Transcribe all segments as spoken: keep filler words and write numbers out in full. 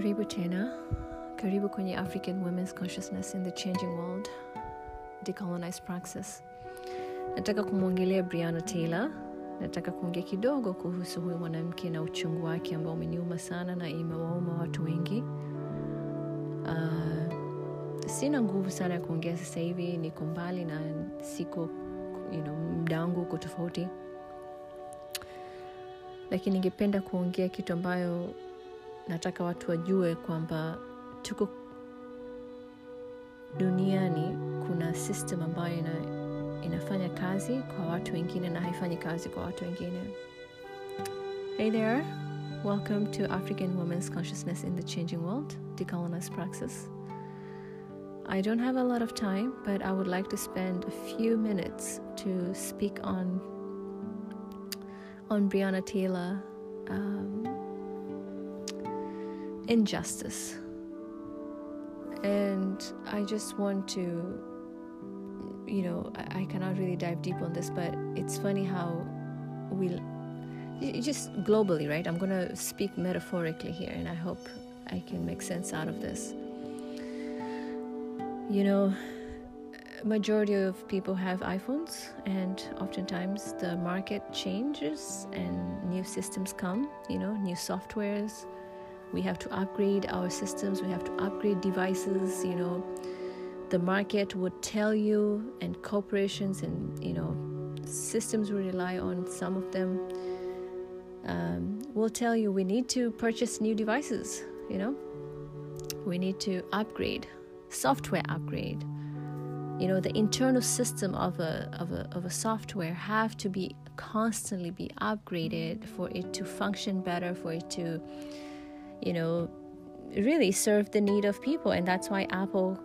Karibu tena. Karibu kwenye African Women's Consciousness in the Changing World, Decolonized Praxis. Nataka kumwongelea Breonna Taylor. Nataka kuongea kidogo kuhusu huyu mwanamke na uchungu wake ambao umeniuma sana na imewauma watu wengi. Uh, sina nguvu sana ya kuongea sasa hivi, niko mbali na siko, you know, muda wangu uko tofauti. Lakini ningependa kuongea kitu ambayo nataka watu wajue kwamba tuko duniani, kuna system ambayo ina, inafanya kazi kwa watu wengine na haifanyi kazi kwa watu wengine. Hey there, welcome to African Women's Consciousness in the Changing World, Decolonized Praxis. I don't have a lot of time, but I would like to spend a few minutes to speak on on Breonna Taylor um, injustice. And I just want to, you know, I, I cannot really dive deep on this, but it's funny how we, just globally, right? I'm going to speak metaphorically here, and I hope I can make sense out of this. You know, majority of people have iPhones, and oftentimes the market changes and new systems come, you know, new softwares. We have to upgrade our systems, we have to upgrade devices, you know. The market would tell you, and corporations and, you know, systems we rely on, some of them um, will tell you we need to purchase new devices, you know. We need to upgrade, software upgrade. You know, the internal system of a of a of a software have to be constantly be upgraded for it to function better, for it to, you know, really serve the need of people. And that's why Apple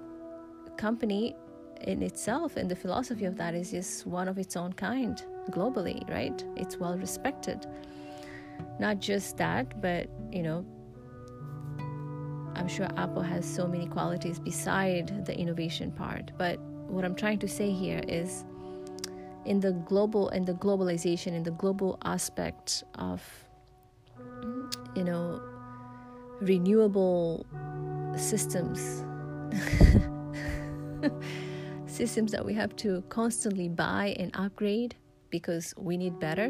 company in itself, and the philosophy of that is just one of its own kind globally, right? It's well respected. Not just that, but, you know, I'm sure Apple has so many qualities beside the innovation part, but what I'm trying to say here is in the global and the globalization and the global aspect of, you know, renewable systems, systems that we have to constantly buy and upgrade because we need better.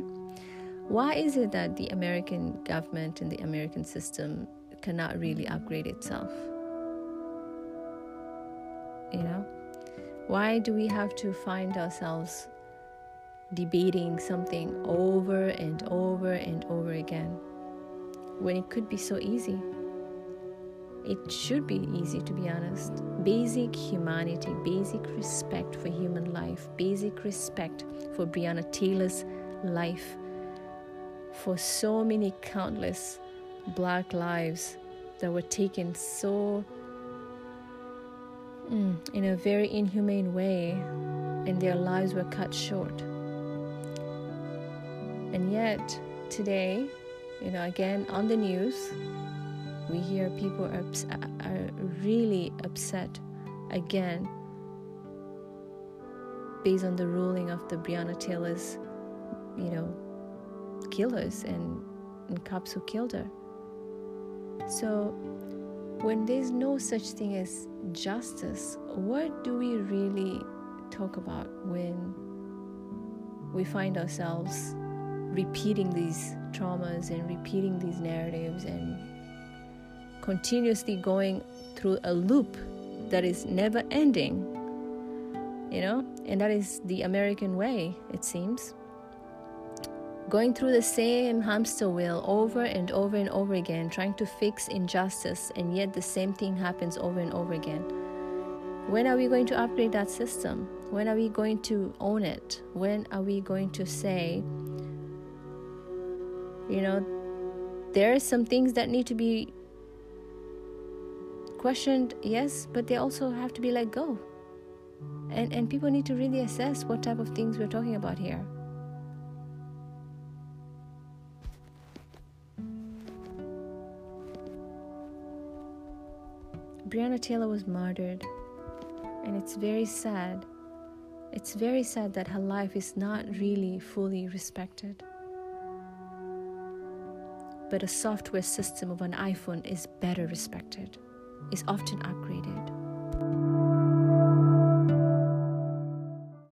Why is it that the American government and the American system cannot really upgrade itself? You know? Why do we have to find ourselves debating something over and over and over again when it could be so easy? It should be easy, to be honest. Basic humanity, basic respect for human life, basic respect for Breonna Taylor's life, for so many countless Black lives that were taken so mm, in a very inhumane way, and their lives were cut short. And yet today, you know, again on the news, we hear people are, ups- are really upset again based on the ruling of the Breonna Taylor's, you know, killers and, and cops who killed her. So when there's no such thing as justice, what do we really talk about when we find ourselves repeating these traumas and repeating these narratives and continuously going through a loop that is never ending, you know? And that is the American way, it seems. Going through the same hamster wheel over and over and over again, trying to fix injustice, and yet the same thing happens over and over again. When are we going to upgrade that system? When are we going to own it? When are we going to say, you know, there are some things that need to be questioned, yes, but they also have to be let go. And and people need to really assess what type of things we're talking about here. Breonna Taylor was murdered, and it's very sad. It's very sad that her life is not really fully respected. but the software system of an iPhone is better respected, is often upgraded.